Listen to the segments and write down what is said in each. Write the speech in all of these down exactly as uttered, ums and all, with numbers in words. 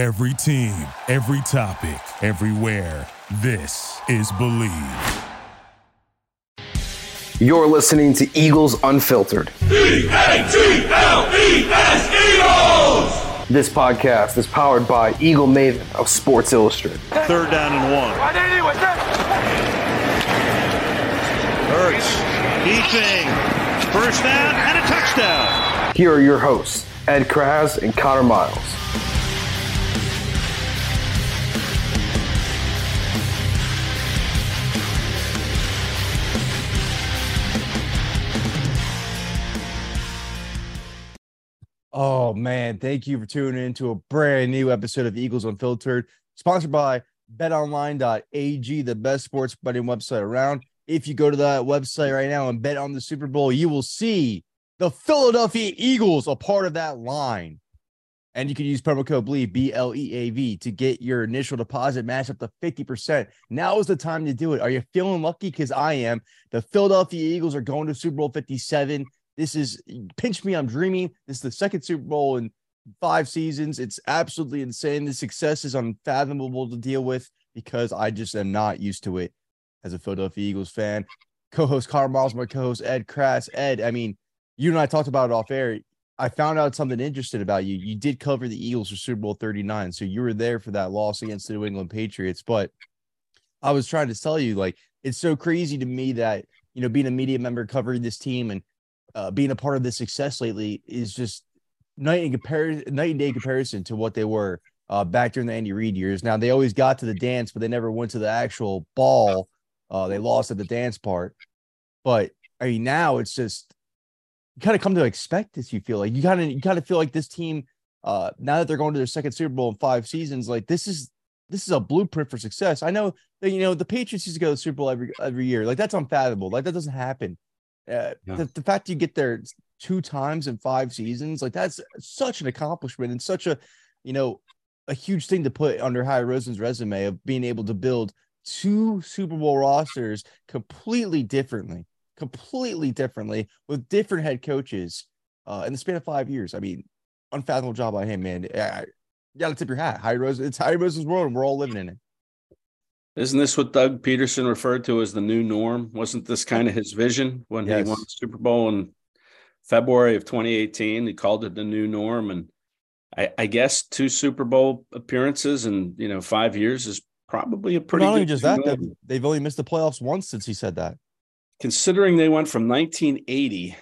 Every team, every topic, everywhere. This is Believe. You're listening to Eagles Unfiltered. E A G L E S, Eagles! This podcast is powered by Eagle Maven of Sports Illustrated. Third down and one. Hurts, deeping, first down and a touchdown. Here are your hosts, Ed Kraz and Connor Miles. Oh, man, thank you for tuning in to a brand new episode of Eagles Unfiltered, sponsored by betonline dot a g, the best sports betting website around. If you go to that website right now and bet on the Super Bowl, you will see the Philadelphia Eagles, a part of that line. And you can use promo code BLEAV, B L E A V, to get your initial deposit matched up to fifty percent. Now is the time to do it. Are you feeling lucky? Because I am. The Philadelphia Eagles are going to Super Bowl fifty-seven. This is Pinch Me, I'm Dreaming. This is the second Super Bowl in five seasons. It's absolutely insane. The success is unfathomable to deal with because I just am not used to it as a Philadelphia Eagles fan. Co-host Connor Miles, my co-host Ed Kratz. Ed, I mean, you and I talked about it off air. I found out something interesting about you. You did cover the Eagles for Super Bowl thirty-nine, so you were there for that loss against the New England Patriots. But I was trying to tell you, like, it's so crazy to me that, you know, being a media member covering this team and Uh, being a part of the success lately is just night and compar- night and day comparison to what they were uh, back during the Andy Reid years. Now, they always got to the dance, but they never went to the actual ball. Uh, they lost at the dance part. But, I mean, now it's just you kind of come to expect this, you feel like. You kind of you kind of feel like this team, uh, now that they're going to their second Super Bowl in five seasons, like this is this is a blueprint for success. I know that, you know, the Patriots used to go to the Super Bowl every, every year. Like, that's unfathomable. Like, that doesn't happen. Uh, yeah. the, the fact you get there two times in five seasons, like that's such an accomplishment and such a, you know, a huge thing to put under Howie Roseman's resume of being able to build two Super Bowl rosters completely differently, completely differently with different head coaches uh, in the span of five years. I mean, unfathomable job by him, man. I, I, you got to tip your hat. Howie Roseman, it's Howie Roseman's world and we're all living in it. Isn't this what Doug Peterson referred to as the new norm? Wasn't this kind of his vision when yes. he won the Super Bowl in February of twenty eighteen? He called it the new norm. And I, I guess two Super Bowl appearances in, you know, five years is probably a pretty good. Not only just that, they've, they've only missed the playoffs once since he said that. Considering they went from nineteen eighty,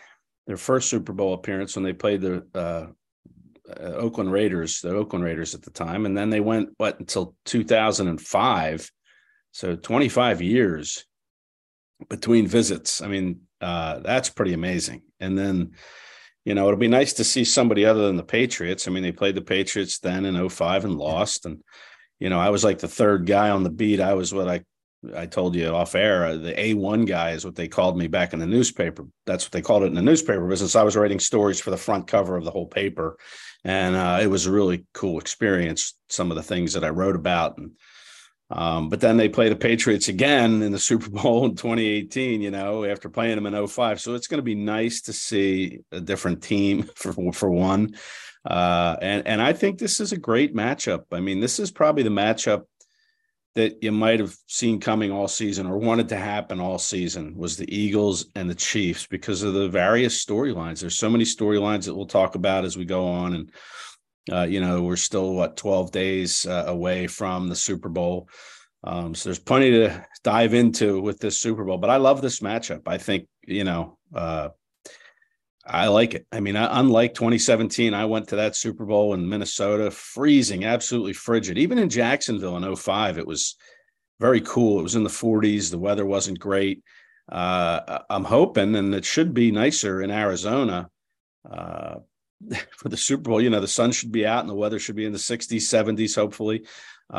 their first Super Bowl appearance when they played the uh, uh, Oakland Raiders, the Oakland Raiders at the time, and then they went, what, until two thousand five. So twenty-five years between visits. I mean, uh, that's pretty amazing. And then, you know, it'll be nice to see somebody other than the Patriots. I mean, they played the Patriots then in oh five and lost. And, you know, I was like the third guy on the beat. I was what I I told you off air. The A one guy is what they called me back in the newspaper. That's what they called it in the newspaper business. I was writing stories for the front cover of the whole paper. And uh, it was a really cool experience, some of the things that I wrote about. And Um, but then they play the Patriots again in the Super Bowl in twenty eighteen, you know, after playing them in oh five. So it's going to be nice to see a different team for for one. Uh, and, and I think this is a great matchup. I mean, this is probably the matchup that you might have seen coming all season or wanted to happen all season was the Eagles and the Chiefs because of the various storylines. There's so many storylines that we'll talk about as we go on. And Uh, you know, we're still, what, twelve days uh, away from the Super Bowl. Um, so there's plenty to dive into with this Super Bowl. But I love this matchup. I think, you know, uh, I like it. I mean, I, unlike twenty seventeen, I went to that Super Bowl in Minnesota, freezing, absolutely frigid. Even in Jacksonville in oh five, it was very cool. It was in the forties. The weather wasn't great. Uh, I'm hoping, and it should be nicer in Arizona, uh, for the Super Bowl. You know, the sun should be out and the weather should be in the sixties, seventies, hopefully.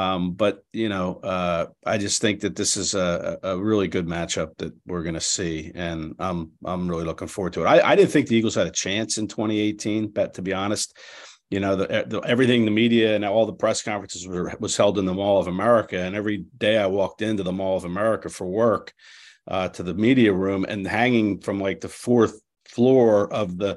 Um, but, you know, uh, I just think that this is a, a really good matchup that we're going to see. And I'm, I'm really looking forward to it. I, I didn't think the Eagles had a chance in twenty eighteen, but to be honest, you know, the, the, everything, the media and all the press conferences were, was held in the Mall of America. And every day I walked into the Mall of America for work uh, to the media room and hanging from like the fourth floor of the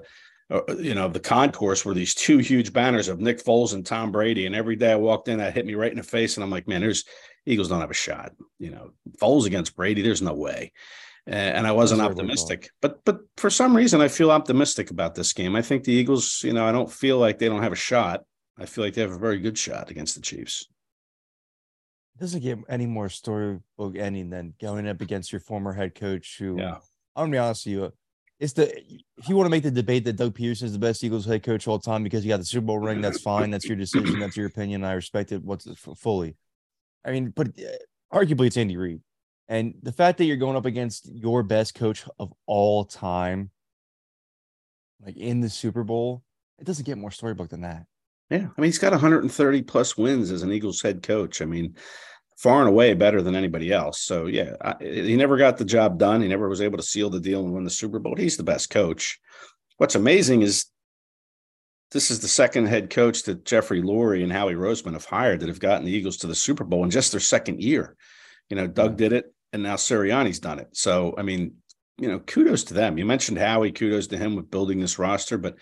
you know, the concourse were these two huge banners of Nick Foles and Tom Brady. And every day I walked in, that hit me right in the face. And I'm like, man, there's Eagles don't have a shot, you know, Foles against Brady. There's no way. And I wasn't optimistic, but, but for some reason I feel optimistic about this game. I think the Eagles, you know, I don't feel like they don't have a shot. I feel like they have a very good shot against the Chiefs. It doesn't get any more storybook ending than going up against your former head coach who, yeah. I'm going to be honest with you. It's the, if you want to make the debate that Doug Peterson is the best Eagles head coach of all time because he got the Super Bowl ring, that's fine. That's your decision. That's your opinion. I respect it what's fully. I mean, but arguably it's Andy Reid. And the fact that you're going up against your best coach of all time, like in the Super Bowl, it doesn't get more storybook than that. Yeah. I mean, he's got one hundred thirty plus wins as an Eagles head coach. I mean, far and away better than anybody else. So, yeah, I, he never got the job done. He never was able to seal the deal and win the Super Bowl. He's the best coach. What's amazing is this is the second head coach that Jeffrey Lurie and Howie Roseman have hired that have gotten the Eagles to the Super Bowl in just their second year. You know, Doug did it, and now Sirianni's done it. So, I mean, you know, kudos to them. You mentioned Howie, kudos to him with building this roster. But,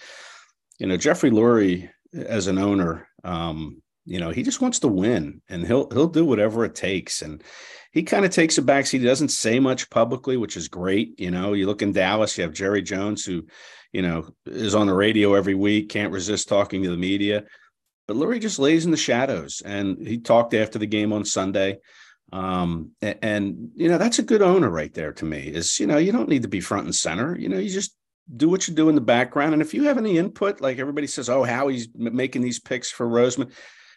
you know, Jeffrey Lurie as an owner, um, you know, he just wants to win, and he'll he'll do whatever it takes. And he kind of takes a backseat. He doesn't say much publicly, which is great. You know, you look in Dallas, you have Jerry Jones, who, you know, is on the radio every week, can't resist talking to the media. But Lurie just lays in the shadows, and he talked after the game on Sunday. Um, and, and, you know, that's a good owner right there to me is, you know, you don't need to be front and center. You know, you just do what you do in the background. And if you have any input, like everybody says, oh, Howie's making these picks for Roseman.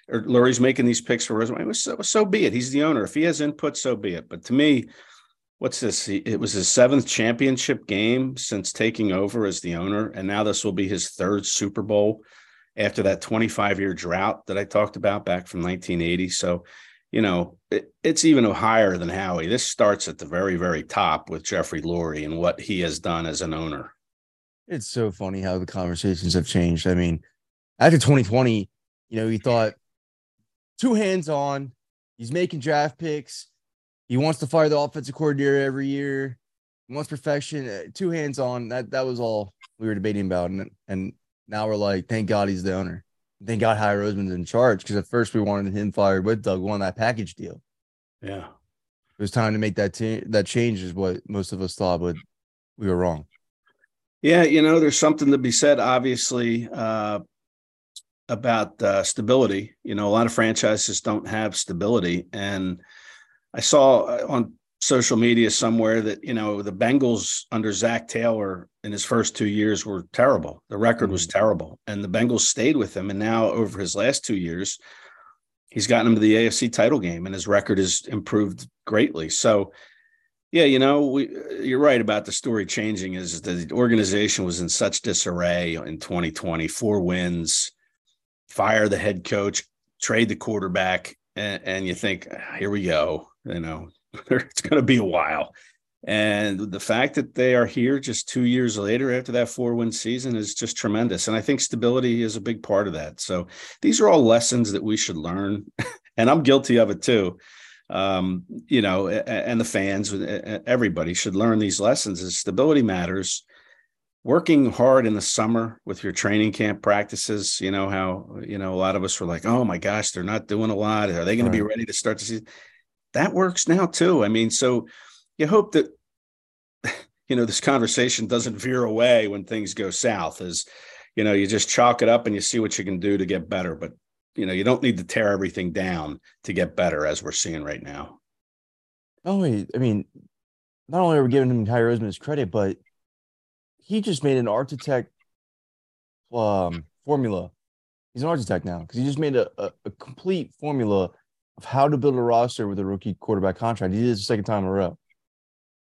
Or Lurie's making these picks for Roseman. So, so be it. He's the owner. If he has input, so be it. But to me, what's this? He, it was his seventh championship game since taking over as the owner, and now this will be his third Super Bowl after that twenty-five-year drought that I talked about back from nineteen eighty. So, you know, it, it's even higher than Howie. This starts at the very, very top with Jeffrey Lurie and what he has done as an owner. It's so funny how the conversations have changed. I mean, after twenty twenty, you know, you thought, two hands on. He's making draft picks. He wants to fire the offensive coordinator every year. He wants perfection. Two hands on. That that was all we were debating about. And, and now we're like, thank God he's the owner. Thank God Howie Roseman's in charge. Because at first we wanted him fired with Doug. We wanted that package deal. Yeah. It was time to make that, t- that change is what most of us thought, but we were wrong. Yeah, you know, there's something to be said, obviously, uh, about uh, stability. You know, a lot of franchises don't have stability. And I saw on social media somewhere that, you know, the Bengals under Zach Taylor in his first two years were terrible. The record was terrible. And the Bengals stayed with him. And now over his last two years, he's gotten him to the A F C title game and his record has improved greatly. So, yeah, you know, we, you're right about the story changing is the organization was in such disarray in twenty twenty, four wins, fire the head coach, trade the quarterback, and, and you think, here we go. You know, it's going to be a while. And the fact that they are here just two years later after that four-win season is just tremendous. And I think stability is a big part of that. So these are all lessons that we should learn. And I'm guilty of it too. Um, you know, and the fans, everybody should learn these lessons is stability matters. Working hard in the summer with your training camp practices, you know, how, you know, a lot of us were like, oh my gosh, they're not doing a lot. Are they going right. to be ready to start the season? That works now too. I mean, so you hope that, you know, this conversation doesn't veer away when things go south is, you know, you just chalk it up and you see what you can do to get better, but you know, you don't need to tear everything down to get better as we're seeing right now. Oh, I mean, not only are we giving him Howie Roseman his credit, but he just made an architect um, formula. He's an architect now because he just made a, a, a complete formula of how to build a roster with a rookie quarterback contract. He did it the second time in a row.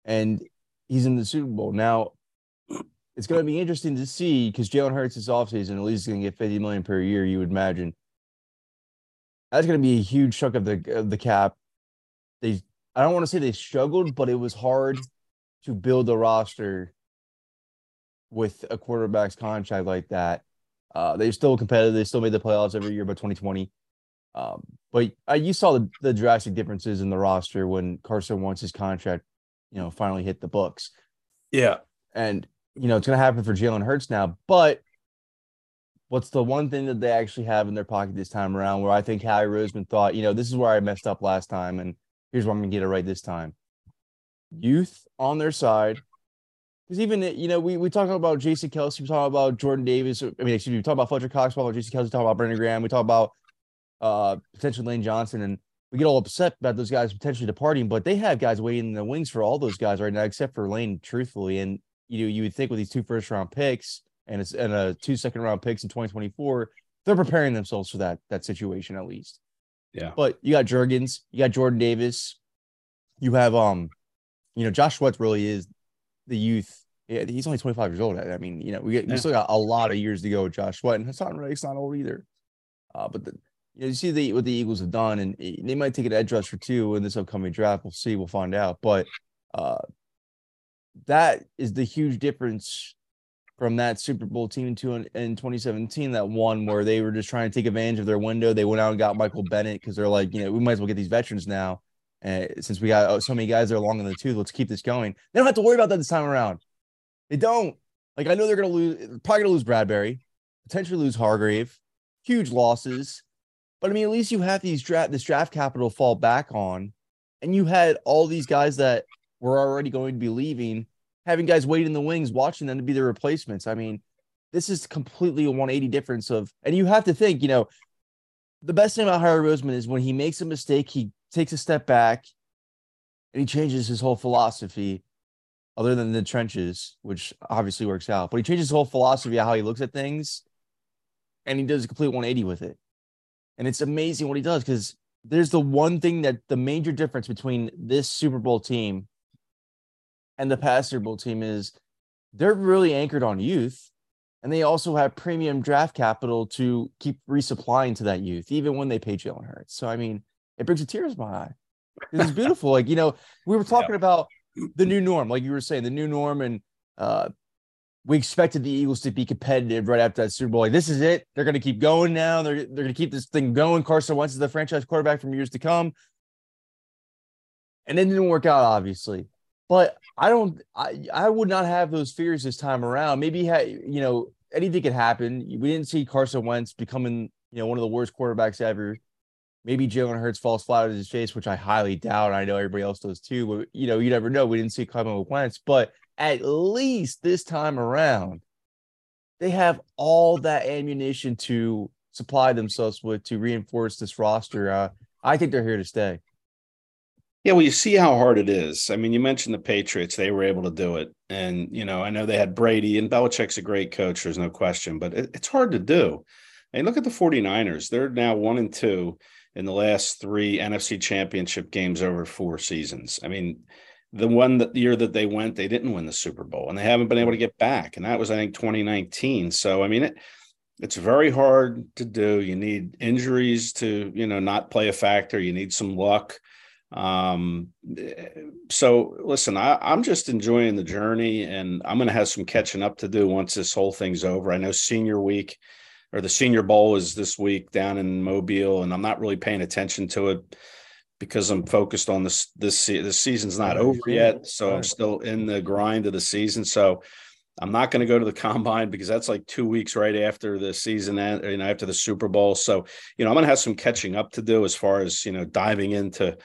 And he's in the Super Bowl. Now, it's going to be interesting to see because Jalen Hurts this offseason, at least he's going to get fifty million dollars per year, you would imagine. That's going to be a huge chunk of the, of the cap. They, I don't want to say they struggled, but it was hard to build a roster with a quarterback's contract like that. Uh, they're still competitive. They still made the playoffs every year by twenty twenty. Um, but uh, you saw the, the drastic differences in the roster when Carson Wentz's contract, you know, finally hit the books. Yeah. And you know, it's going to happen for Jalen Hurts now, but what's the one thing that they actually have in their pocket this time around where I think Howie Roseman thought, you know, this is where I messed up last time, and here's where I'm going to get it right this time. Youth on their side. Because even, you know, we, we talk about Jason Kelsey, we talk about Jordan Davis, I mean, excuse me, we talk about Fletcher Cox, we talk about Jason Kelsey, we talk about Brandon Graham, we talk about uh, potentially Lane Johnson, and we get all upset about those guys potentially departing, but they have guys waiting in the wings for all those guys right now, except for Lane, truthfully. And, you know, you would think with these two first-round picks and a, and a two second-round picks in twenty twenty-four, they're preparing themselves for that that situation at least. Yeah. But you got Jurgens, you got Jordan Davis, you have, um, you know, Josh Sweat really is – the youth, yeah, he's only twenty-five years old. I mean, you know, we, get, yeah. we still got a lot of years to go with Josh Sweat, and Hassan Reddick's not old either. Uh, but the, you know, you see the, what the Eagles have done, and they might take an edge rusher too in this upcoming draft. We'll see. We'll find out. But uh, that is the huge difference from that Super Bowl team in twenty seventeen, that one where they were just trying to take advantage of their window. They went out and got Michael Bennett because they're like, you know, we might as well get these veterans now. Uh, since we got so many guys that are long in the tooth, let's keep this going. They don't have to worry about that this time around. They don't. Like, I know they're going to lose, probably going to lose Bradbury, potentially lose Hargrave, huge losses. But I mean, at least you have these draft, this draft capital fall back on. And you had all these guys that were already going to be leaving, having guys waiting in the wings, watching them to be their replacements. I mean, this is completely a one eighty difference of, and you have to think, you know, the best thing about Howie Roseman is when he makes a mistake, he takes a step back, and he changes his whole philosophy, other than the trenches, which obviously works out. But he changes his whole philosophy of how he looks at things, and he does a complete one eighty with it. And it's amazing what he does, because there's the one thing that the major difference between this Super Bowl team and the past Super Bowl team is they're really anchored on youth, and they also have premium draft capital to keep resupplying to that youth, even when they pay Jalen Hurts. So, I mean, it brings a tear to my eye. It's beautiful. Like, you know, we were talking yeah. about the new norm, like you were saying, the new norm. And uh, we expected the Eagles to be competitive right after that Super Bowl. Like, this is it. They're going to keep going now. They're, they're going to keep this thing going. Carson Wentz is the franchise quarterback from years to come. And it didn't work out, obviously. But I don't, I, I would not have those fears this time around. Maybe, you know, anything could happen. We didn't see Carson Wentz becoming, you know, one of the worst quarterbacks ever. Maybe Jalen Hurts falls flat on his face, which I highly doubt. I know everybody else does too, but, you know, you never know. We didn't see Clement with Wentz, but at least this time around, they have all that ammunition to supply themselves with to reinforce this roster. Uh, I think they're here to stay. Yeah, well, you see how hard it is. I mean, you mentioned the Patriots. They were able to do it. And, you know, I know they had Brady, and Belichick's a great coach. There's no question, but it, it's hard to do. And look at the 49ers. They're now one and two in the last three N F C championship games over four seasons. I mean, the one that the year that they went, they didn't win the Super Bowl, and they haven't been able to get back. And that was, I think, twenty nineteen. So, I mean, it, it's very hard to do. You need injuries to, you know, not play a factor. You need some luck. Um, so listen, I, I'm just enjoying the journey, and I'm going to have some catching up to do once this whole thing's over. I know senior week, or the Senior Bowl, is this week down in Mobile, and I'm not really paying attention to it because I'm focused on this. This this season's not over yet, so I'm still in the grind of the season. So I'm not going to go to the combine because that's like two weeks right after the season, and you know, after the Super Bowl. So, you know, I'm going to have some catching up to do as far as, you know, diving into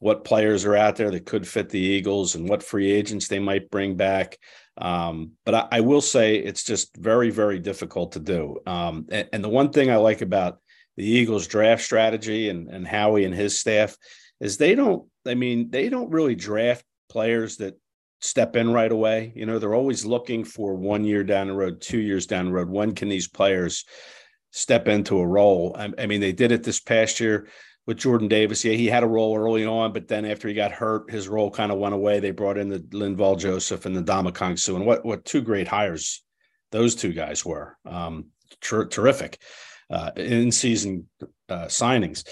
what players are out there that could fit the Eagles and what free agents they might bring back. Um, but I, I will say it's just very, very difficult to do. Um, and, and the one thing I like about the Eagles draft strategy and, and Howie and his staff is they don't, I mean, they don't really draft players that step in right away. You know, they're always looking for one year down the road, two years down the road. When can these players step into a role? I, I mean, they did it this past year with Jordan Davis. Yeah, he had a role early on, but then after he got hurt, his role kind of went away. They brought in the Linval Joseph and the Damakongsu, and what what two great hires those two guys were. Um, ter- terrific uh, in-season uh, signings.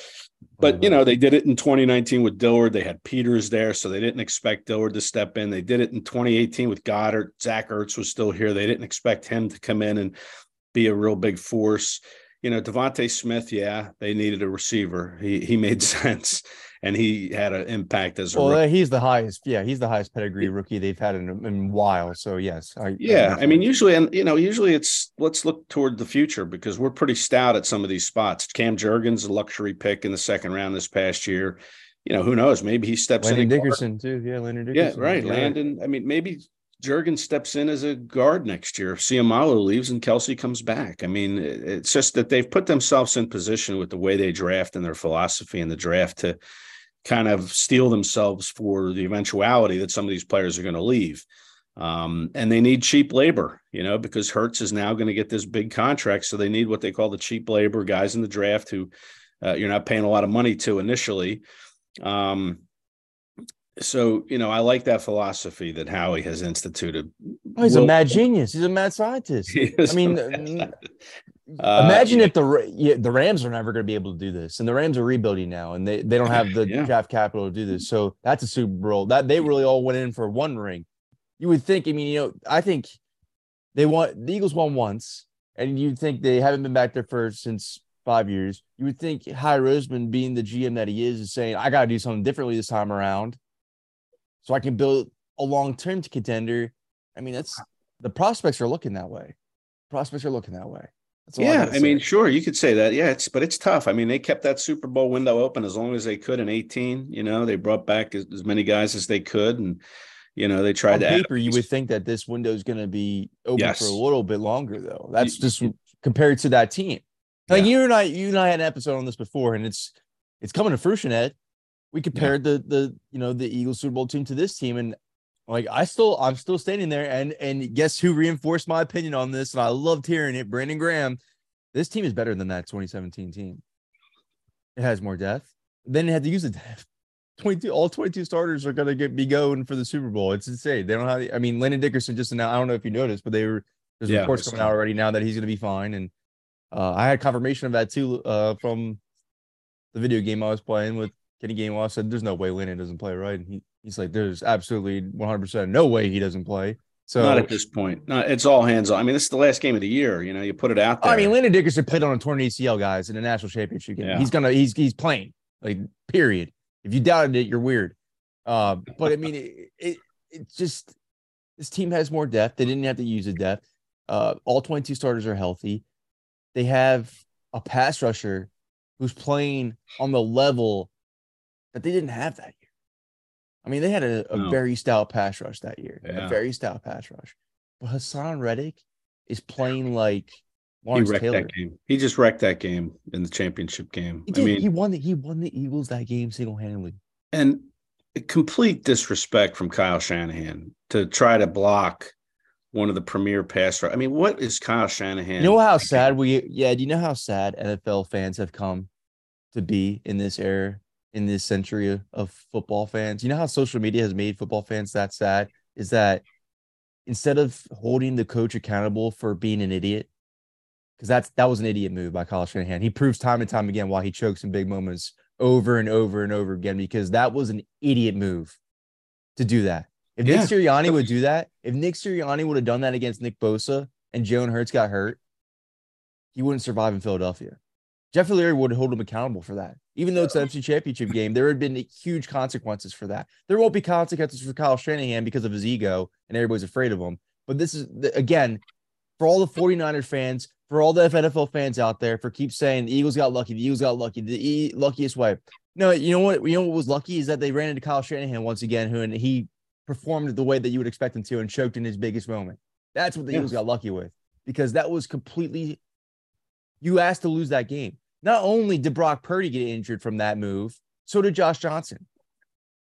But, you know, they did it in twenty nineteen with Dillard. They had Peters there, so they didn't expect Dillard to step in. They did it in twenty eighteen with Goddard. Zach Ertz was still here. They didn't expect him to come in and be a real big force. you know, DeVonta Smith, yeah, they needed a receiver. He he made sense, and he had an impact as a well. Rookie. He's the highest, yeah, he's the highest pedigree rookie they've had in in a while. So yes, I, yeah, I, I mean, usually, and you know, usually it's let's look toward the future because we're pretty stout at some of these spots. Cam Jurgens, a luxury pick in the second round this past year. You know, who knows? Maybe he steps Landon in. Landon Dickerson guard. too, yeah, Landon Dickerson, yeah, right, yeah. Landon. I mean, maybe Jurgens steps in as a guard next year. If Siamalu leaves and Kelsey comes back, I mean, it's just that they've put themselves in position with the way they draft and their philosophy in the draft to kind of steel themselves for the eventuality that some of these players are going to leave. Um, and they need cheap labor, you know, because Hurts is now going to get this big contract. So they need what they call the cheap labor guys in the draft who uh, you're not paying a lot of money to initially. Um, So, you know, I like that philosophy that Howie has instituted. Oh, he's Will- a mad genius. He's a mad scientist. I mean, uh, imagine yeah. if the yeah, the Rams are never going to be able to do this. And the Rams are rebuilding now, and they, they don't have the yeah. draft capital to do this. So that's a Super Bowl. That they really all went in for one ring. You would think, I mean, you know, I think they want the Eagles won once, and you'd think they haven't been back there for since five years. You would think Howie Roseman, being the G M that he is, is saying, I got to do something differently this time around, so I can build a long-term contender. I mean, that's the prospects are looking that way. Prospects are looking that way. That's yeah, I, I mean, sure, you could say that. Yeah, it's but it's tough. I mean, they kept that Super Bowl window open as long as they could in eighteen. You know, they brought back as, as many guys as they could, and you know, they tried on to. On paper, add you would think that this window is going to be open yes. for a little bit longer, though. That's just compared to that team. Like yeah. you and I, you and I had an episode on this before, and it's it's coming to fruition, Ed. We compared yeah. the the you know the Eagles Super Bowl team to this team, and like I still I'm still standing there, and and guess who reinforced my opinion on this, and I loved hearing it. Brandon Graham, this team is better than that twenty seventeen team. It has more depth. Then it had to use the depth. twenty-two all twenty-two starters are gonna get be going for the Super Bowl. It's insane. They don't have. I mean, Landon Dickerson just announced. I don't know if you noticed, but they were there's yeah, reports coming out already now that he's gonna be fine, and uh, I had confirmation of that too uh, from the video game I was playing with. Kenny Gainwell said, "There's no way Landon doesn't play, right?" And he, he's like, "There's absolutely one hundred percent no way he doesn't play." So not at this point. No, it's all hands on. I mean, this is the last game of the year. You know, you put it out there. I mean, Landon Dickerson played on a torn A C L, guys, in the national championship game. Yeah. He's gonna, he's he's playing. Like, period. If you doubted it, you're weird. Uh, but I mean, it, it it's just this team has more depth. They didn't have to use a depth. Uh, all twenty-two starters are healthy. They have a pass rusher who's playing on the level that they didn't have that year. I mean, they had a, a no. very stout pass rush that year. Yeah. A very stout pass rush. But Hassan Reddick is playing like Lawrence he Taylor. That game. He just wrecked that game in the championship game. He did. I mean, he won the he won the Eagles that game single-handedly. And complete disrespect from Kyle Shanahan to try to block one of the premier pass rushers. I mean, what is Kyle Shanahan? You know how sad we yeah, do you know how sad N F L fans have come to be in this era? In this century of football fans, you know how social media has made football fans that sad is that instead of holding the coach accountable for being an idiot, because that's that was an idiot move by Kyle Shanahan. He proves time and time again why he chokes in big moments over and over and over again, because that was an idiot move to do that. If yeah. Nick Sirianni would do that, if Nick Sirianni would have done that against Nick Bosa and Jalen Hurts got hurt, he wouldn't survive in Philadelphia. Jeffrey Lurie would hold him accountable for that. Even though it's an N F C Championship game, there had been huge consequences for that. There won't be consequences for Kyle Shanahan because of his ego and everybody's afraid of him. But this is, again, for all the 49er fans, for all the N F L fans out there, for keep saying the Eagles got lucky, the Eagles got lucky, the e- luckiest way. No, you know what? You know what was lucky is that they ran into Kyle Shanahan once again, who and he performed the way that you would expect him to and choked in his biggest moment. That's what the yes. Eagles got lucky with, because that was completely – you asked to lose that game. Not only did Brock Purdy get injured from that move, so did Josh Johnson.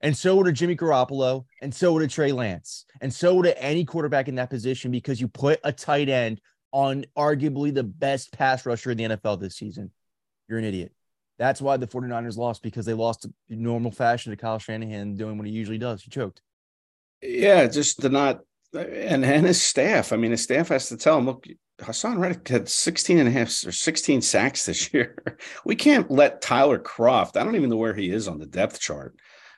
And so did Jimmy Garoppolo. And so did Trey Lance. And so did any quarterback in that position, because you put a tight end on arguably the best pass rusher in the N F L this season. You're an idiot. That's why the 49ers lost, because they lost in normal fashion to Kyle Shanahan doing what he usually does. He choked. Yeah, just to not – and his staff. I mean, his staff has to tell him, look – Hassan Reddick had sixteen and a half or sixteen sacks this year. We can't let Tyler Croft. I don't even know where he is on the depth chart.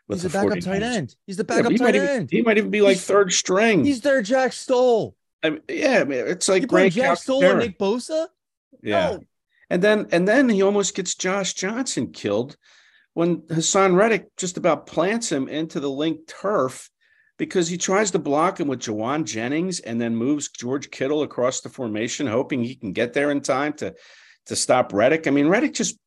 He's the, the backup tight end. He's the backup yeah, he tight even, end. He might even be like he's, third string. He's their Jack Stoll. I mean, yeah, I mean, it's like you playing Jack Stoll and Nick Bosa. Yeah, no. And then and then he almost gets Josh Johnson killed when Hassan Reddick just about plants him into the linked turf because he tries to block him with Jawan Jennings and then moves George Kittle across the formation, hoping he can get there in time to, to stop Reddick. I mean, Reddick just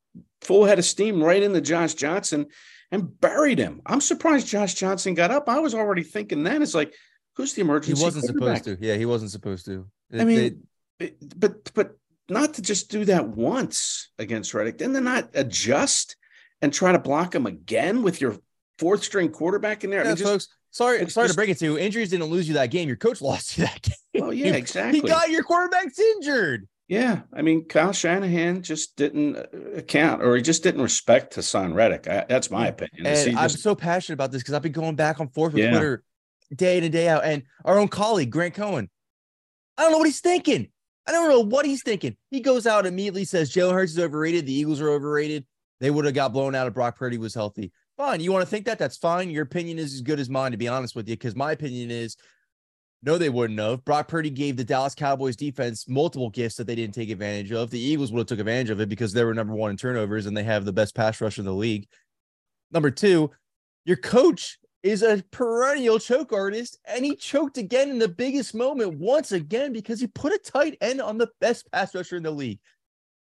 full head of steam right into Josh Johnson and buried him. I'm surprised Josh Johnson got up. I was already thinking then, it's like, who's the emergency? He wasn't supposed to. Yeah, he wasn't supposed to. I mean, they... but but not to just do that once against Reddick, then they're not adjust and try to block him again with your fourth string quarterback in there. Yeah, I mean, folks, just, sorry, sorry just, to break it to you. Injuries didn't lose you that game. Your coach lost you that game. Oh, yeah, exactly. He got your quarterbacks injured. Yeah, I mean, Kyle Shanahan just didn't account, or he just didn't respect Hassan Reddick. I, that's my opinion. And I'm just, so passionate about this because I've been going back and forth with yeah. Twitter day in and day out. And our own colleague, Grant Cohen, I don't know what he's thinking. I don't know what he's thinking. He goes out and immediately says, Jalen Hurts is overrated. The Eagles are overrated. They would have got blown out if Brock Purdy was healthy. Fine. You want to think that? That's fine. Your opinion is as good as mine, to be honest with you, because my opinion is, no, they wouldn't have. Brock Purdy gave the Dallas Cowboys defense multiple gifts that they didn't take advantage of. The Eagles would have took advantage of it because they were number one in turnovers and they have the best pass rush in the league. Number two, your coach is a perennial choke artist, and he choked again in the biggest moment once again because he put a tight end on the best pass rusher in the league.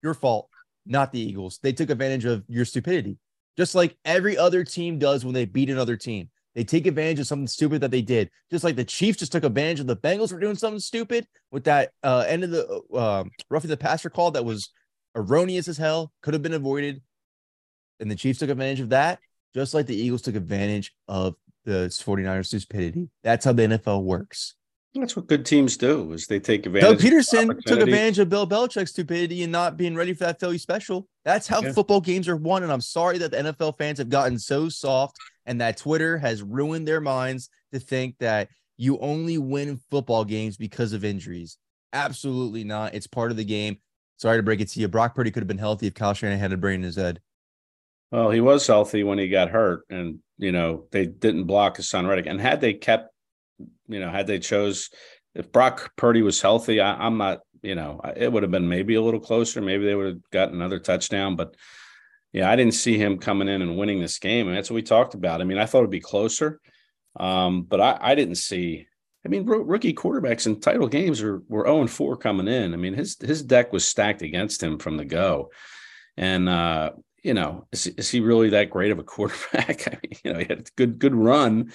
Your fault, not the Eagles. They took advantage of your stupidity, just like every other team does when they beat another team. They take advantage of something stupid that they did. Just like the Chiefs just took advantage of the Bengals for doing something stupid with that uh, end of the uh, roughing the passer call that was erroneous as hell, could have been avoided. And the Chiefs took advantage of that, just like the Eagles took advantage of the forty-niners' stupidity. That's how the N F L works. That's what good teams do, is they take advantage. Doug Peterson of took advantage of Bill Belichick's stupidity and not being ready for that Philly special. That's how yeah. football games are won, and I'm sorry that the N F L fans have gotten so soft and that Twitter has ruined their minds to think that you only win football games because of injuries. Absolutely not. It's part of the game. Sorry to break it to you. Brock Purdy could have been healthy if Kyle Shanahan had a brain in his head. Well, he was healthy when he got hurt, and, you know, they didn't block Hassan Reddick. And had they kept You know, had they chose, if Brock Purdy was healthy, I, I'm not, you know, it would have been maybe a little closer. Maybe they would have gotten another touchdown. But, yeah, I didn't see him coming in and winning this game. And that's what we talked about. I mean, I thought it would be closer. Um, but I, I didn't see – I mean, r- rookie quarterbacks in title games are, were oh and four coming in. I mean, his his deck was stacked against him from the go. And, uh, you know, is, is he really that great of a quarterback? I mean, you know, he had a good, good run.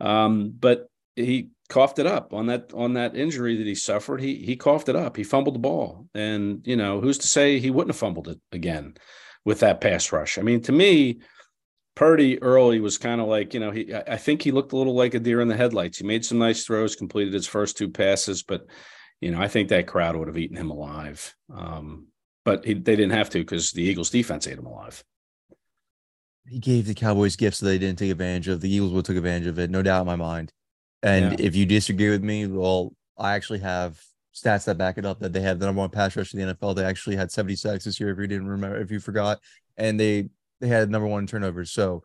Um, but – he coughed it up on that on that injury that he suffered. He he coughed it up. He fumbled the ball. And, you know, who's to say he wouldn't have fumbled it again with that pass rush? I mean, to me, Purdy early was kind of like, you know, he I think he looked a little like a deer in the headlights. He made some nice throws, completed his first two passes. But, you know, I think that crowd would have eaten him alive. Um, but he, they didn't have to because the Eagles defense ate him alive. He gave the Cowboys gifts that they didn't take advantage of. The Eagles would have took advantage of it, no doubt in my mind. And yeah. if you disagree with me, well, I actually have stats that back it up that they have the number one pass rush in the N F L. They actually had seventy sacks this year, if you didn't remember, if you forgot, and they they had number one turnovers. So,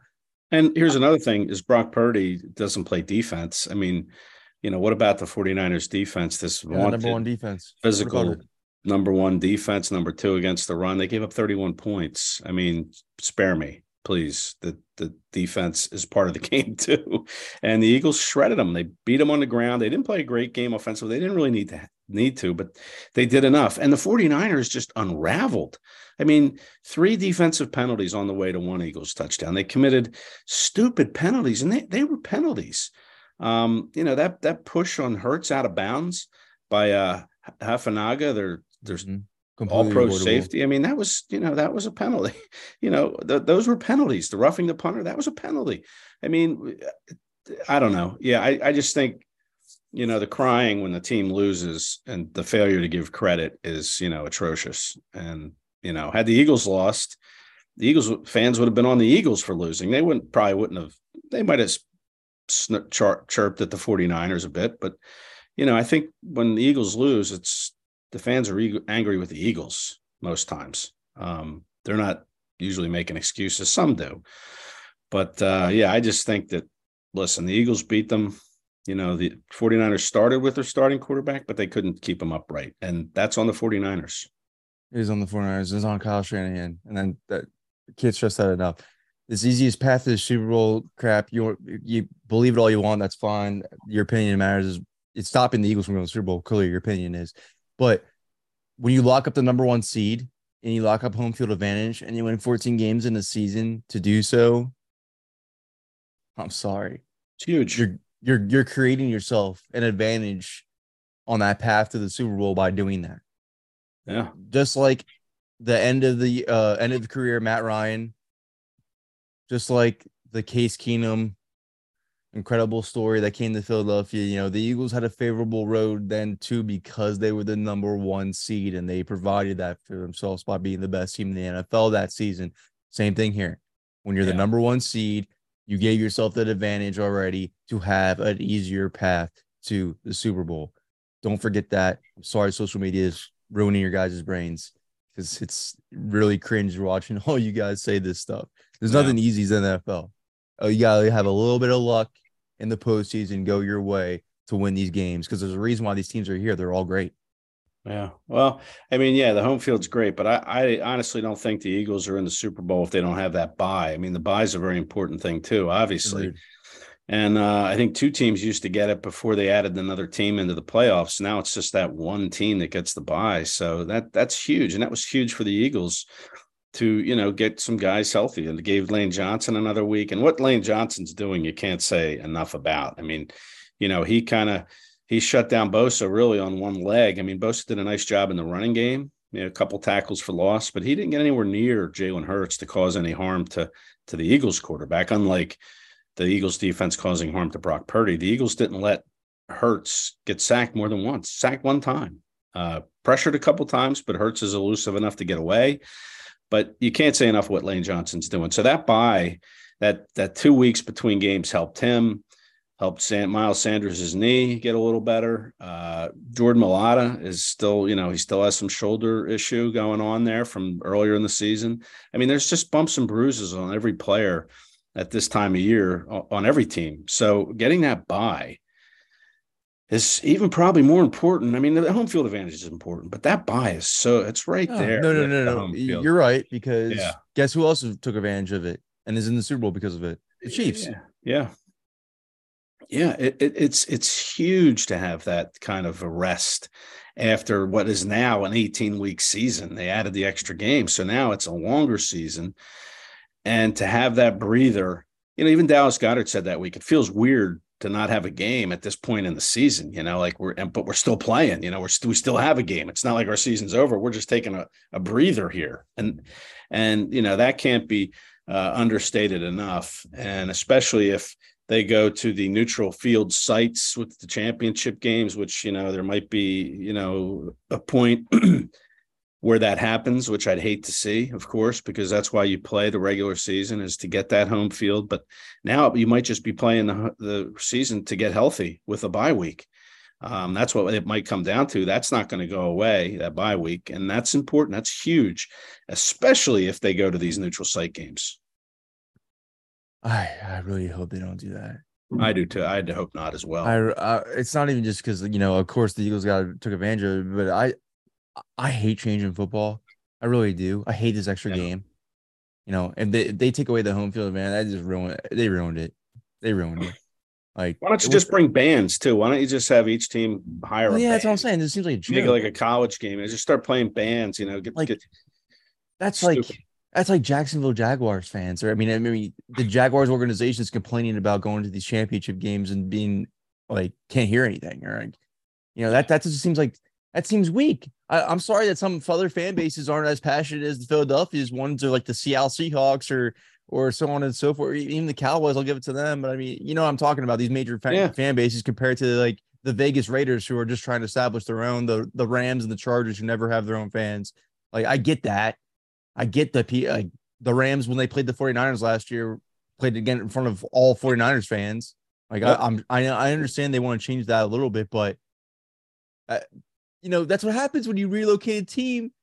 and here's another thing: is Brock Purdy doesn't play defense. I mean, you know, what about the forty-niners defense? This yeah, wanted, number one defense, physical number one defense, number two against the run. They gave up thirty-one points. I mean, spare me. Please, the, the defense is part of the game too. And the Eagles shredded them. They beat them on the ground. They didn't play a great game offensively. They didn't really need to, need to, but they did enough. And the forty-niners just unraveled. I mean, three defensive penalties on the way to one Eagles touchdown. They committed stupid penalties, and they, they were penalties. Um, you know, that that push on Hurts out of bounds by uh, Hafanaga, their, their mm-hmm. – all pro safety. I mean, that was, you know, that was a penalty. You know, th- those were penalties. The roughing the punter, that was a penalty. I mean, I don't know. Yeah, I, I just think, you know, the crying when the team loses and the failure to give credit is, you know, atrocious. And, you know, had the Eagles lost, the Eagles fans would have been on the Eagles for losing. They wouldn't probably wouldn't have. They might have snip, chir- chirped at the forty-niners a bit. But, you know, I think when the Eagles lose, it's, the fans are e- angry with the Eagles most times. Um, they're not usually making excuses. Some do. But, uh, yeah, I just think that, listen, the Eagles beat them. You know, the forty-niners started with their starting quarterback, but they couldn't keep him upright. And that's on the forty-niners. It was on the forty-niners. It was on Kyle Shanahan. And then that can't stress that enough. This easiest path to the Super Bowl crap, you you believe it all you want. That's fine. Your opinion matters. Is it's stopping the Eagles from going to the Super Bowl. Clearly, your opinion is. But when you lock up the number one seed and you lock up home field advantage and you win fourteen games in a season to do so, I'm sorry. It's huge. You're, you're, you're creating yourself an advantage on that path to the Super Bowl by doing that. Yeah. Just like the end of the uh, end of the career, Matt Ryan. Just like the Case Keenum incredible story that came to Philadelphia, you know, the Eagles had a favorable road then too because they were the number one seed and they provided that for themselves by being the best team in the N F L that season. Same thing here. When you're yeah. the number one seed, you gave yourself that advantage already to have an easier path to the Super Bowl. Don't forget that. I'm sorry social media is ruining your guys' brains because it's really cringe watching all you guys say this stuff. There's nothing yeah. easy in the N F L. Oh, you got to have a little bit of luck in the postseason, go your way to win these games because there's a reason why these teams are here. They're all great. Yeah. Well, I mean, yeah, the home field's great, but I, I honestly don't think the Eagles are in the Super Bowl if they don't have that bye. I mean, the bye is a very important thing too, obviously. Agreed. And uh, I think two teams used to get it before they added another team into the playoffs. Now it's just that one team that gets the bye. So that that's huge. And that was huge for the Eagles to, you know, get some guys healthy. And it gave Lane Johnson another week. And what Lane Johnson's doing, you can't say enough about. I mean, you know, he kind of, he shut down Bosa really on one leg. I mean, Bosa did a nice job in the running game, you know, a couple tackles for loss, but he didn't get anywhere near Jalen Hurts to cause any harm to, to the Eagles quarterback. Unlike the Eagles defense causing harm to Brock Purdy, the Eagles didn't let Hurts get sacked more than once, sacked one time, uh, pressured a couple times, but Hurts is elusive enough to get away. But you can't say enough what Lane Johnson's doing. So that bye, that that two weeks between games helped him, helped San, Miles Sanders' knee get a little better. Uh, Jordan Malata is still, you know, he still has some shoulder issue going on there from earlier in the season. I mean, there's just bumps and bruises on every player at this time of year on every team. So getting that bye is even probably more important. I mean, the home field advantage is important, but that bye is so it's right oh, there. No, no, no, no. no. You're right, because yeah. guess who else took advantage of it and is in the Super Bowl because of it? The Chiefs. Yeah. Yeah. yeah it, it, it's, it's huge to have that kind of a rest after what is now an eighteen week season. They added the extra game. So now it's a longer season, and to have that breather, you know, even Dallas Goedert said that week, it feels weird to not have a game at this point in the season, you know, like we're, but we're still playing, you know, we're st- we still have a game. It's not like our season's over. We're just taking a, a breather here. And, and, you know, that can't be uh, understated enough. And especially if they go to the neutral field sites with the championship games, which, you know, there might be, you know, a point where that happens, which I'd hate to see, of course, because that's why you play the regular season, is to get that home field. But now you might just be playing the, the season to get healthy with a bye week. Um, that's what it might come down to. That's not going to go away, that bye week. And that's important. That's huge, especially if they go to these neutral site games. I, I really hope they don't do that. I do too. I had to hope not as well. I, I, it's not even just because, you know, of course the Eagles got took advantage of it, but I, I hate changing football. I really do. I hate this extra yeah. game. You know, and they they take away the home field, man. That just ruined. They ruined it. They ruined it. Like, why don't you just was, bring bands too? Why don't you just have each team hire? Well, yeah, a that's what I'm saying. This seems like a make it like a college game. And just start playing bands. You know, get like get, that's stupid. like that's like Jacksonville Jaguars fans, or I mean, I mean the Jaguars organization is complaining about going to these championship games and being like can't hear anything, or like, you know, that that just seems like. That seems weak. I, I'm sorry that some other fan bases aren't as passionate as the Philadelphia's ones, or like the Seattle Seahawks, or or so on and so forth. Even the Cowboys, I'll give it to them. But I mean, you know, I'm talking about these major fan, yeah. fan bases compared to like the Vegas Raiders, who are just trying to establish their own. The the Rams and the Chargers, who never have their own fans. Like I get that. I get the P. Like, the Rams when they played the forty-niners last year, played again in front of all forty-niners fans. Like yeah. I, I'm I I understand they want to change that a little bit, but. I, You know, that's what happens when you relocate a team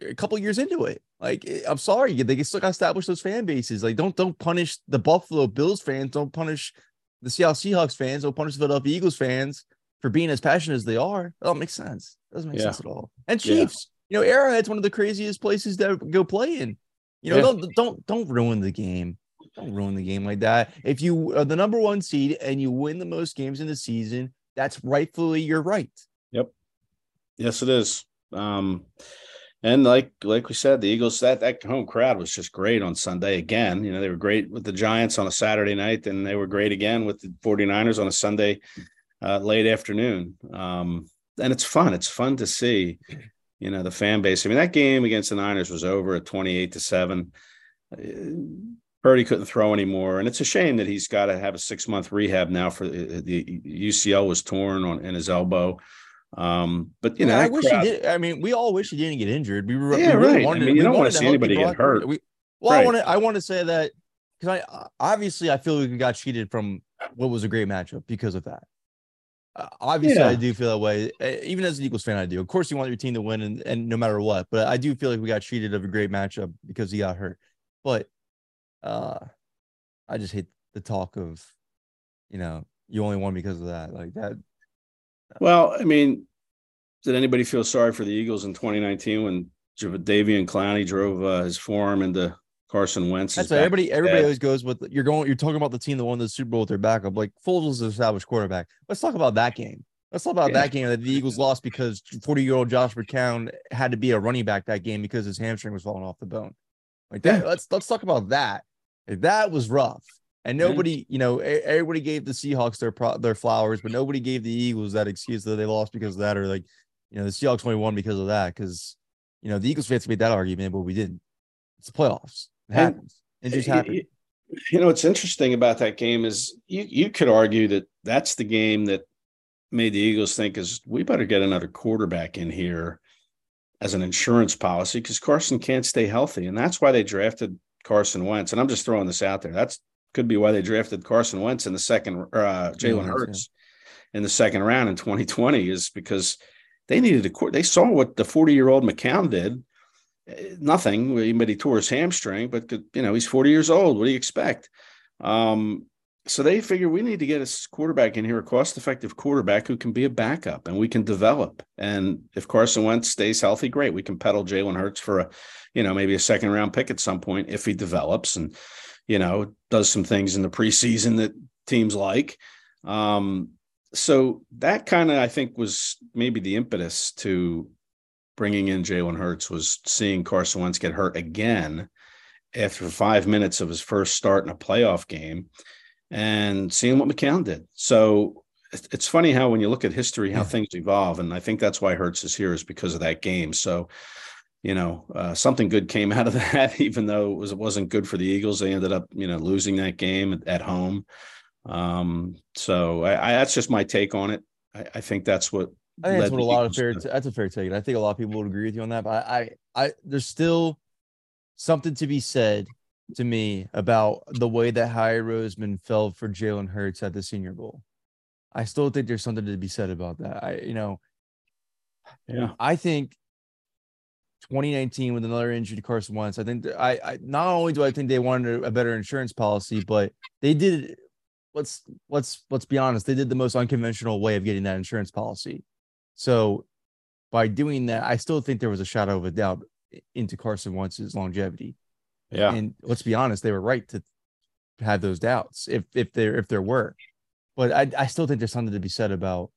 a couple years into it. Like, I'm sorry, they still got to establish those fan bases. Like, don't don't punish the Buffalo Bills fans. Don't punish the Seattle Seahawks fans. Don't punish the Philadelphia Eagles fans for being as passionate as they are. That don't make sense. That doesn't make yeah. sense at all. And Chiefs. you know, Arrowhead's one of the craziest places to go play in. You know, yeah. don't don't don't ruin the game. Don't ruin the game like that. If you are the number one seed and you win the most games in the season, that's rightfully your right. Yep. Yes, it is. Um, and like like we said, the Eagles, that, that home crowd was just great on Sunday again. You know, they were great with the Giants on a Saturday night, and they were great again with the 49ers on a Sunday uh, late afternoon. Um, and it's fun. It's fun to see, you know, the fan base. I mean, that game against the Niners was over at twenty-eight to seven. Purdy couldn't throw anymore, and it's a shame that he's got to have a six-month rehab now for the, the U C L was torn on in his elbow. Um, but you know, I wish crowd, he did. I mean, we all wish he didn't get injured. We were, yeah, we really right. wanted, I mean, you don't want to see anybody get hurt. We, well, right. I want to, I want to say that because I obviously I feel we got cheated from what was a great matchup because of that. Uh, obviously, yeah. I do feel that way. Uh, even as an Eagles fan, I do. Of course, you want your team to win, and, and no matter what. But I do feel like we got cheated of a great matchup because he got hurt. But uh, I just hate the talk of, you know, you only won because of that, like that. Well, I mean, did anybody feel sorry for the Eagles in twenty nineteen when Davian Clowney drove uh, his forearm into Carson Wentz? That's right. Everybody, everybody always goes with you're going. You're talking about the team that won the Super Bowl with their backup. Like Foles was an established quarterback. Let's talk about that game. Let's talk about yeah. that game that the Eagles lost because forty-year-old Josh McCown had to be a running back that game because his hamstring was falling off the bone. Like that. Yeah. Let's let's talk about that. Like, that was rough. And nobody, you know, everybody gave the Seahawks their pro- their flowers, but nobody gave the Eagles that excuse that they lost because of that, or like, you know, the Seahawks only won because of that. Because, you know, the Eagles fans made that argument, but we didn't. It's the playoffs. It happens. It just happened. You know, what's interesting about that game is you you could argue that that's the game that made the Eagles think is we better get another quarterback in here as an insurance policy because Carson can't stay healthy, and that's why they drafted Carson Wentz. And I'm just throwing this out there. That's could be why they drafted Carson Wentz in the second, uh, Jalen Hurts yeah. in the second round in twenty twenty is because they needed a court. They saw what the forty-year-old McCown did. Nothing, but he tore his hamstring. But you know he's forty years old. What do you expect? Um, so they figure we need to get a quarterback in here, a cost-effective quarterback who can be a backup and we can develop. And if Carson Wentz stays healthy, great. We can peddle Jalen Hurts for a, you know, maybe a second-round pick at some point if he develops and. You know, does some things in the preseason that teams like. Um, so that kind of, I think, was maybe the impetus to bringing in Jalen Hurts was seeing Carson Wentz get hurt again after five minutes of his first start in a playoff game and seeing what McCown did. So it's funny how when you look at history, how yeah. things evolve. And I think that's why Hurts is here is because of that game. So you know, uh, something good came out of that, even though it, was, it wasn't good for the Eagles. They ended up, you know, losing that game at, at home. Um, so I, I, that's just my take on it. I, I think that's what. I think that's what a lot of fair. To, that's a fair take. And I think a lot of people would agree with you on that. But I, I, I, there's still something to be said to me about the way that Howie Roseman fell for Jalen Hurts at the Senior Bowl. I still think there's something to be said about that. I, you know, yeah, I think. twenty nineteen with another injury to Carson Wentz. I think I, I not only do I think they wanted a better insurance policy, but they did. Let's let's let's be honest. They did the most unconventional way of getting that insurance policy. So by doing that, I still think there was a shadow of a doubt into Carson Wentz's longevity. Yeah, and let's be honest, they were right to have those doubts if if there if there were. But I I still think there's something to be said about.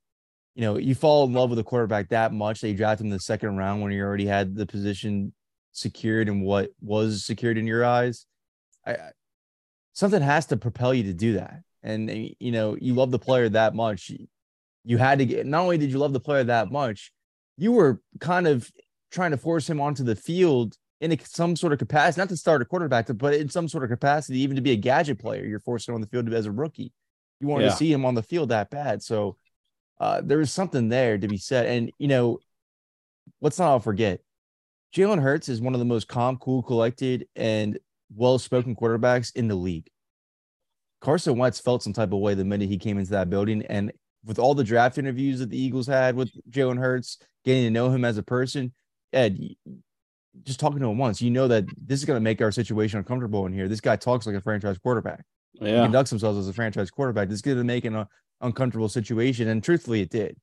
You know, you fall in love with a quarterback that much that you draft him in the second round when you already had the position secured and what was secured in your eyes. I, I, something has to propel you to do that. And, and, you know, you love the player that much. You had to get, not only did you love the player that much, you were kind of trying to force him onto the field in a, some sort of capacity, not to start a quarterback, but in some sort of capacity, even to be a gadget player. You're forcing him on the field as a rookie. You wanted yeah. to see him on the field that bad. So, Uh, there was something there to be said. And, you know, let's not all forget, Jalen Hurts is one of the most calm, cool, collected, and well-spoken quarterbacks in the league. Carson Wentz felt some type of way the minute he came into that building. And with all the draft interviews that the Eagles had with Jalen Hurts, getting to know him as a person, Ed, just talking to him once, you know that this is going to make our situation uncomfortable in here. This guy talks like a franchise quarterback. Yeah. He conducts himself as a franchise quarterback. This is going to make an uncomfortable situation, and truthfully it did.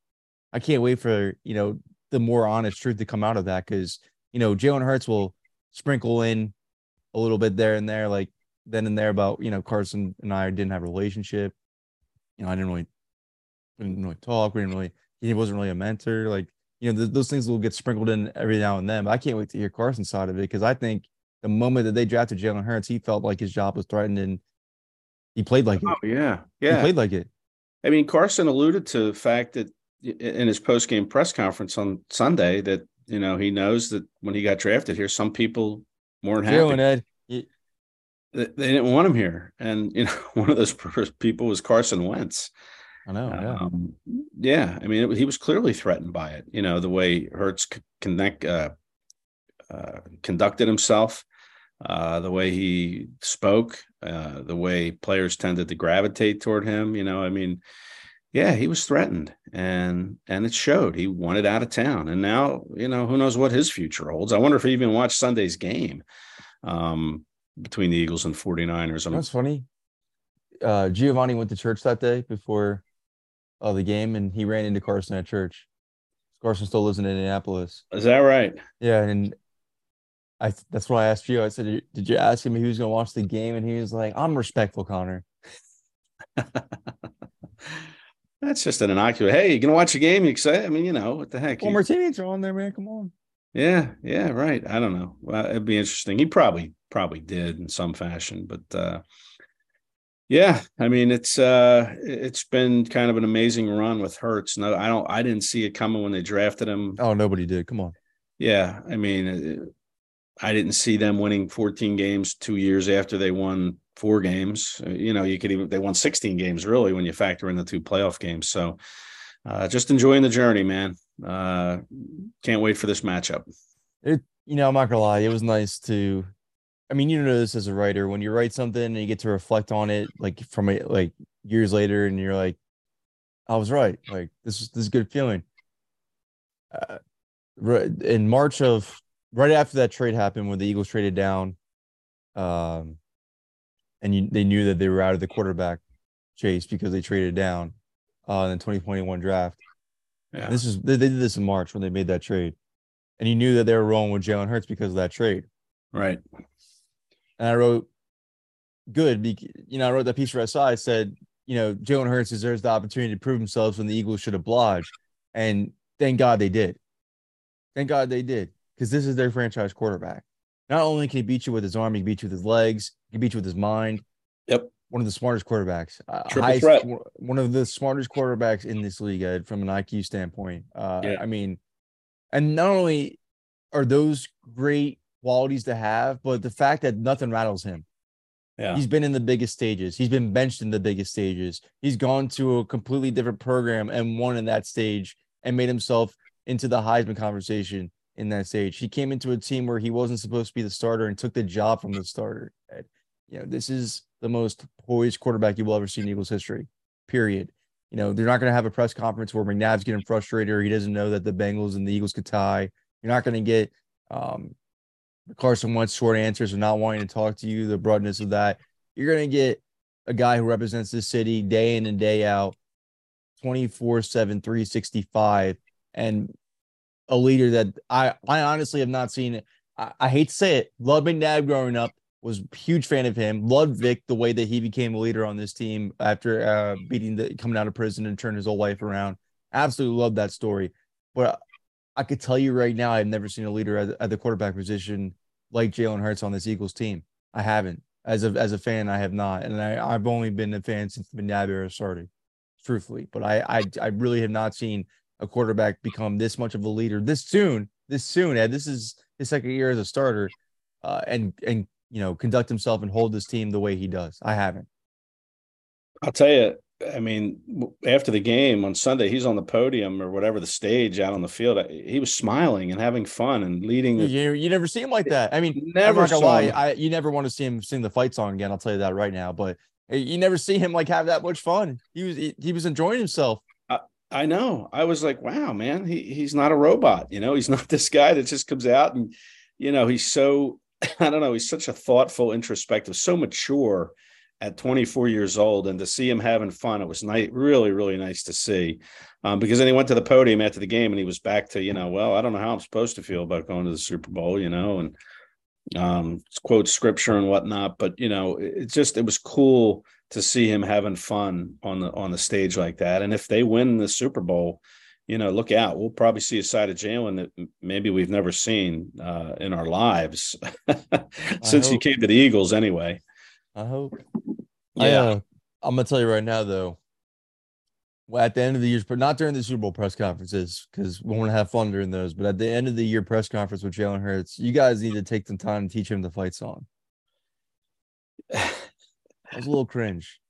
I can't wait for, you know, the more honest truth to come out of that. Because, you know, Jalen Hurts will sprinkle in a little bit there and there, like then and there about, you know, Carson and I didn't have a relationship. You know, I didn't really, we didn't really talk. We didn't really, he wasn't really a mentor. Like, you know, th- those things will get sprinkled in every now and then. But I can't wait to hear Carson's side of it, because I think the moment that they drafted Jalen Hurts, he felt like his job was threatened, and he played like oh, it. Oh, yeah. Yeah. He played like it. I mean, Carson alluded to the fact that in his post-game press conference on Sunday that, you know, he knows that when he got drafted here, some people weren't happy. Jalen, Ed, you- they, they didn't want him here. And, you know, one of those people was Carson Wentz. I know. Yeah. Um, yeah. I mean, it, he was clearly threatened by it. You know, the way Hurts connect, uh, uh, conducted himself, uh, the way he spoke, uh, the way players tended to gravitate toward him. You know, I mean, yeah, he was threatened, and and it showed. He wanted out of town. And now, you know, who knows what his future holds. I wonder if he even watched Sunday's game um, between the Eagles and 49ers. I'm, That's funny. Uh, Giovanni went to church that day before of the game, and he ran into Carson at church. Carson still lives in Indianapolis. Is that right? Yeah, and I that's why I asked you. I said, "Did you ask him if he was going to watch the game?" And he was like, "I'm respectful, Connor." That's just an innocuous. Hey, you going to watch a game? You excited? I mean, you know what the heck? Well, you... Martini's on there, man. Come on. Yeah, yeah, right. I don't know. Well, it'd be interesting. He probably probably did in some fashion, but. uh Yeah, I mean, it's uh, it's been kind of an amazing run with Hurts. No, I don't, I didn't see it coming when they drafted him. Oh, nobody did. Come on. Yeah, I mean, I didn't see them winning fourteen games two years after they won four games. You know, you could even they won sixteen games really when you factor in the two playoff games. So, uh, just enjoying the journey, man. Uh, can't wait for this matchup. It, you know, I'm not gonna lie, it was nice to. I mean, you know this as a writer, when you write something and you get to reflect on it, like from a, like years later, and you're like, I was right. Like this is, this is a good feeling. Uh, right in March of right after that trade happened, when the Eagles traded down, um, and you, they knew that they were out of the quarterback chase because they traded down uh, in the twenty twenty-one draft. Yeah. This is they, they did this in March when they made that trade, and you knew that they were rolling with Jalen Hurts because of that trade. Right. And I wrote, good, you know, I wrote that piece for S I. I said, you know, Jalen Hurts deserves the opportunity to prove themselves when the Eagles should oblige. And thank God they did. Thank God they did, because this is their franchise quarterback. Not only can he beat you with his arm, he can beat you with his legs, he can beat you with his mind. Yep. One of the smartest quarterbacks. Uh, highest, one of the smartest quarterbacks in this league, Ed, from an I Q standpoint. Uh, yeah. I mean, and not only are those great qualities to have, but the fact that nothing rattles him. Yeah. He's been in the biggest stages. He's been benched in the biggest stages. He's gone to a completely different program and won in that stage and made himself into the Heisman conversation in that stage. He came into a team where he wasn't supposed to be the starter and took the job from the starter. You know, this is the most poised quarterback you will ever see in Eagles history, period. You know, they're not going to have a press conference where McNabb's getting frustrated or he doesn't know that the Bengals and the Eagles could tie. You're not going to get um Carson Wentz short answers and not wanting to talk to you, the broadness of that. You're going to get a guy who represents this city day in and day out, twenty-four seven, three sixty-five, and a leader that I, I honestly have not seen. I, I hate to say it. Loved McNabb growing up, was a huge fan of him. Loved Vic, the way that he became a leader on this team after uh, beating the, coming out of prison and turned his whole life around. Absolutely loved that story. But I could tell you right now, I've never seen a leader at, at the quarterback position like Jalen Hurts on this Eagles team. I haven't. As a, as a fan, I have not. And I, I've only been a fan since the McNabb era started, truthfully. But I, I I really have not seen a quarterback become this much of a leader this soon, this soon, Ed. This is his second year as a starter uh, and, and you know, conduct himself and hold this team the way he does. I haven't. I'll tell you. I mean, after the game on Sunday, he's on the podium or whatever, the stage out on the field. He was smiling and having fun and leading. The... You, you never see him like that. I mean, never. I'm not gonna lie. I, you never want to see him sing the fight song again. I'll tell you that right now. But you never see him like have that much fun. He was he, he was enjoying himself. I, I know. I was like, wow, man, he he's not a robot. You know, he's not this guy that just comes out and, you know, he's so, I don't know. He's such a thoughtful, introspective, so mature at twenty-four years old, and to see him having fun, it was nice, really, really nice to see. Um, because then he went to the podium after the game, and he was back to, you know, well, I don't know how I'm supposed to feel about going to the Super Bowl, you know, and um, quote scripture and whatnot. But, you know, it just, it was cool to see him having fun on the on the stage like that. And if they win the Super Bowl, you know, look out, we'll probably see a side of Jalen that maybe we've never seen uh, in our lives since he came to the Eagles anyway. I hope. Yeah. I, uh, I'm going to tell you right now, though, at the end of the year, but not during the Super Bowl press conferences, because we want to have fun during those. But at the end of the year press conference with Jalen Hurts, you guys need to take some time to teach him the fight song. That was a little cringe.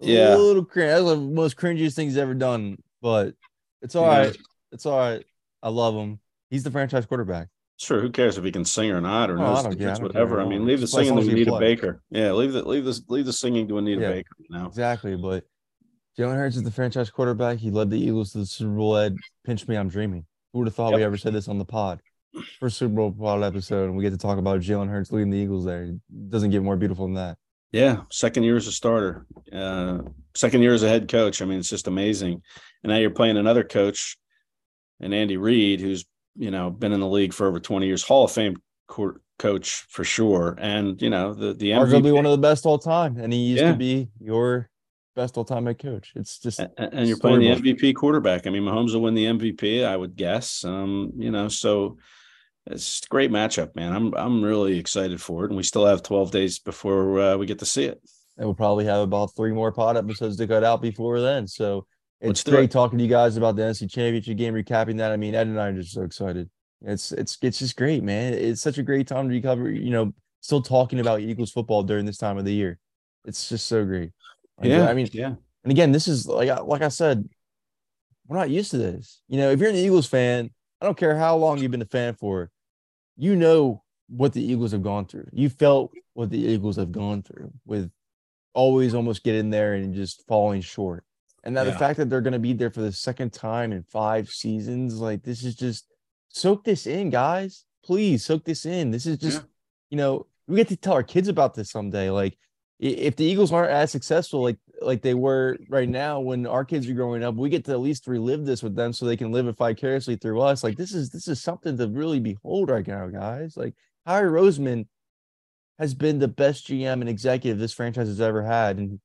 A yeah. A little cringe. That was one of the most cringiest things he's ever done. But it's all yeah. right. It's all right. I love him. He's the franchise quarterback. Sure, who cares if he can sing or not, or oh, knows I the difference, yeah, whatever. I mean, leave the singing to Anita play. Baker. Yeah, leave the leave this leave the singing to Anita yeah, Baker. You know? Exactly. But Jalen Hurts is the franchise quarterback. He led the Eagles to the Super Bowl. Ed, pinch me, I'm dreaming. Who would have thought yep. we ever said this on the pod? First Super Bowl pod episode, and we get to talk about Jalen Hurts leading the Eagles there. It doesn't get more beautiful than that. Yeah, second year as a starter, uh, second year as a head coach. I mean, it's just amazing. And now you're playing another coach, and Andy Reid, who's you know, been in the league for over twenty years, Hall of Fame co- coach for sure. And, you know, the, the M V P. Arguably one of the best all time. And he used yeah. to be your best all time head coach. It's just. And, and you're playing the M V P quarterback. I mean, Mahomes will win the M V P, I would guess. Um, you know, so it's a great matchup, man. I'm, I'm really excited for it. And we still have twelve days before uh, we get to see it. And we'll probably have about three more pod episodes to cut out before then. So, It's Let's great it. talking to you guys about the N F C Championship game, recapping that. I mean, Ed and I are just so excited. It's it's it's just great, man. It's such a great time to recover, you know, still talking about Eagles football during this time of the year. It's just so great. Like, yeah. I mean, yeah. And again, this is, like I, like I said, we're not used to this. You know, if you're an Eagles fan, I don't care how long you've been a fan for, you know what the Eagles have gone through. You felt what the Eagles have gone through with always almost getting there and just falling short. And now yeah. the fact that they're going to be there for the second time in five seasons, like this is just soak this in, guys. Please soak this in. This is just, yeah. you know, we get to tell our kids about this someday. Like if the Eagles aren't as successful like like they were right now when our kids are growing up, we get to at least relive this with them so they can live it vicariously through us. Like this is this is something to really behold right now, guys. Like Howie Roseman has been the best G M and executive this franchise has ever had, and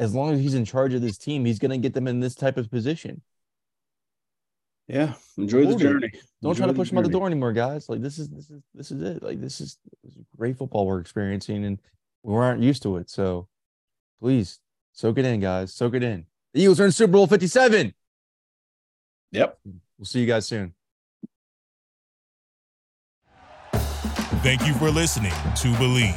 as long as he's in charge of this team, he's going to get them in this type of position. Yeah, enjoy the journey. Don't try to push them out the door anymore, guys. Like this is this is this is it. Like this is, this is great football we're experiencing, and we aren't used to it. So, please soak it in, guys. Soak it in. The Eagles are in Super Bowl fifty-seven. Yep. We'll see you guys soon. Thank you for listening to Believe.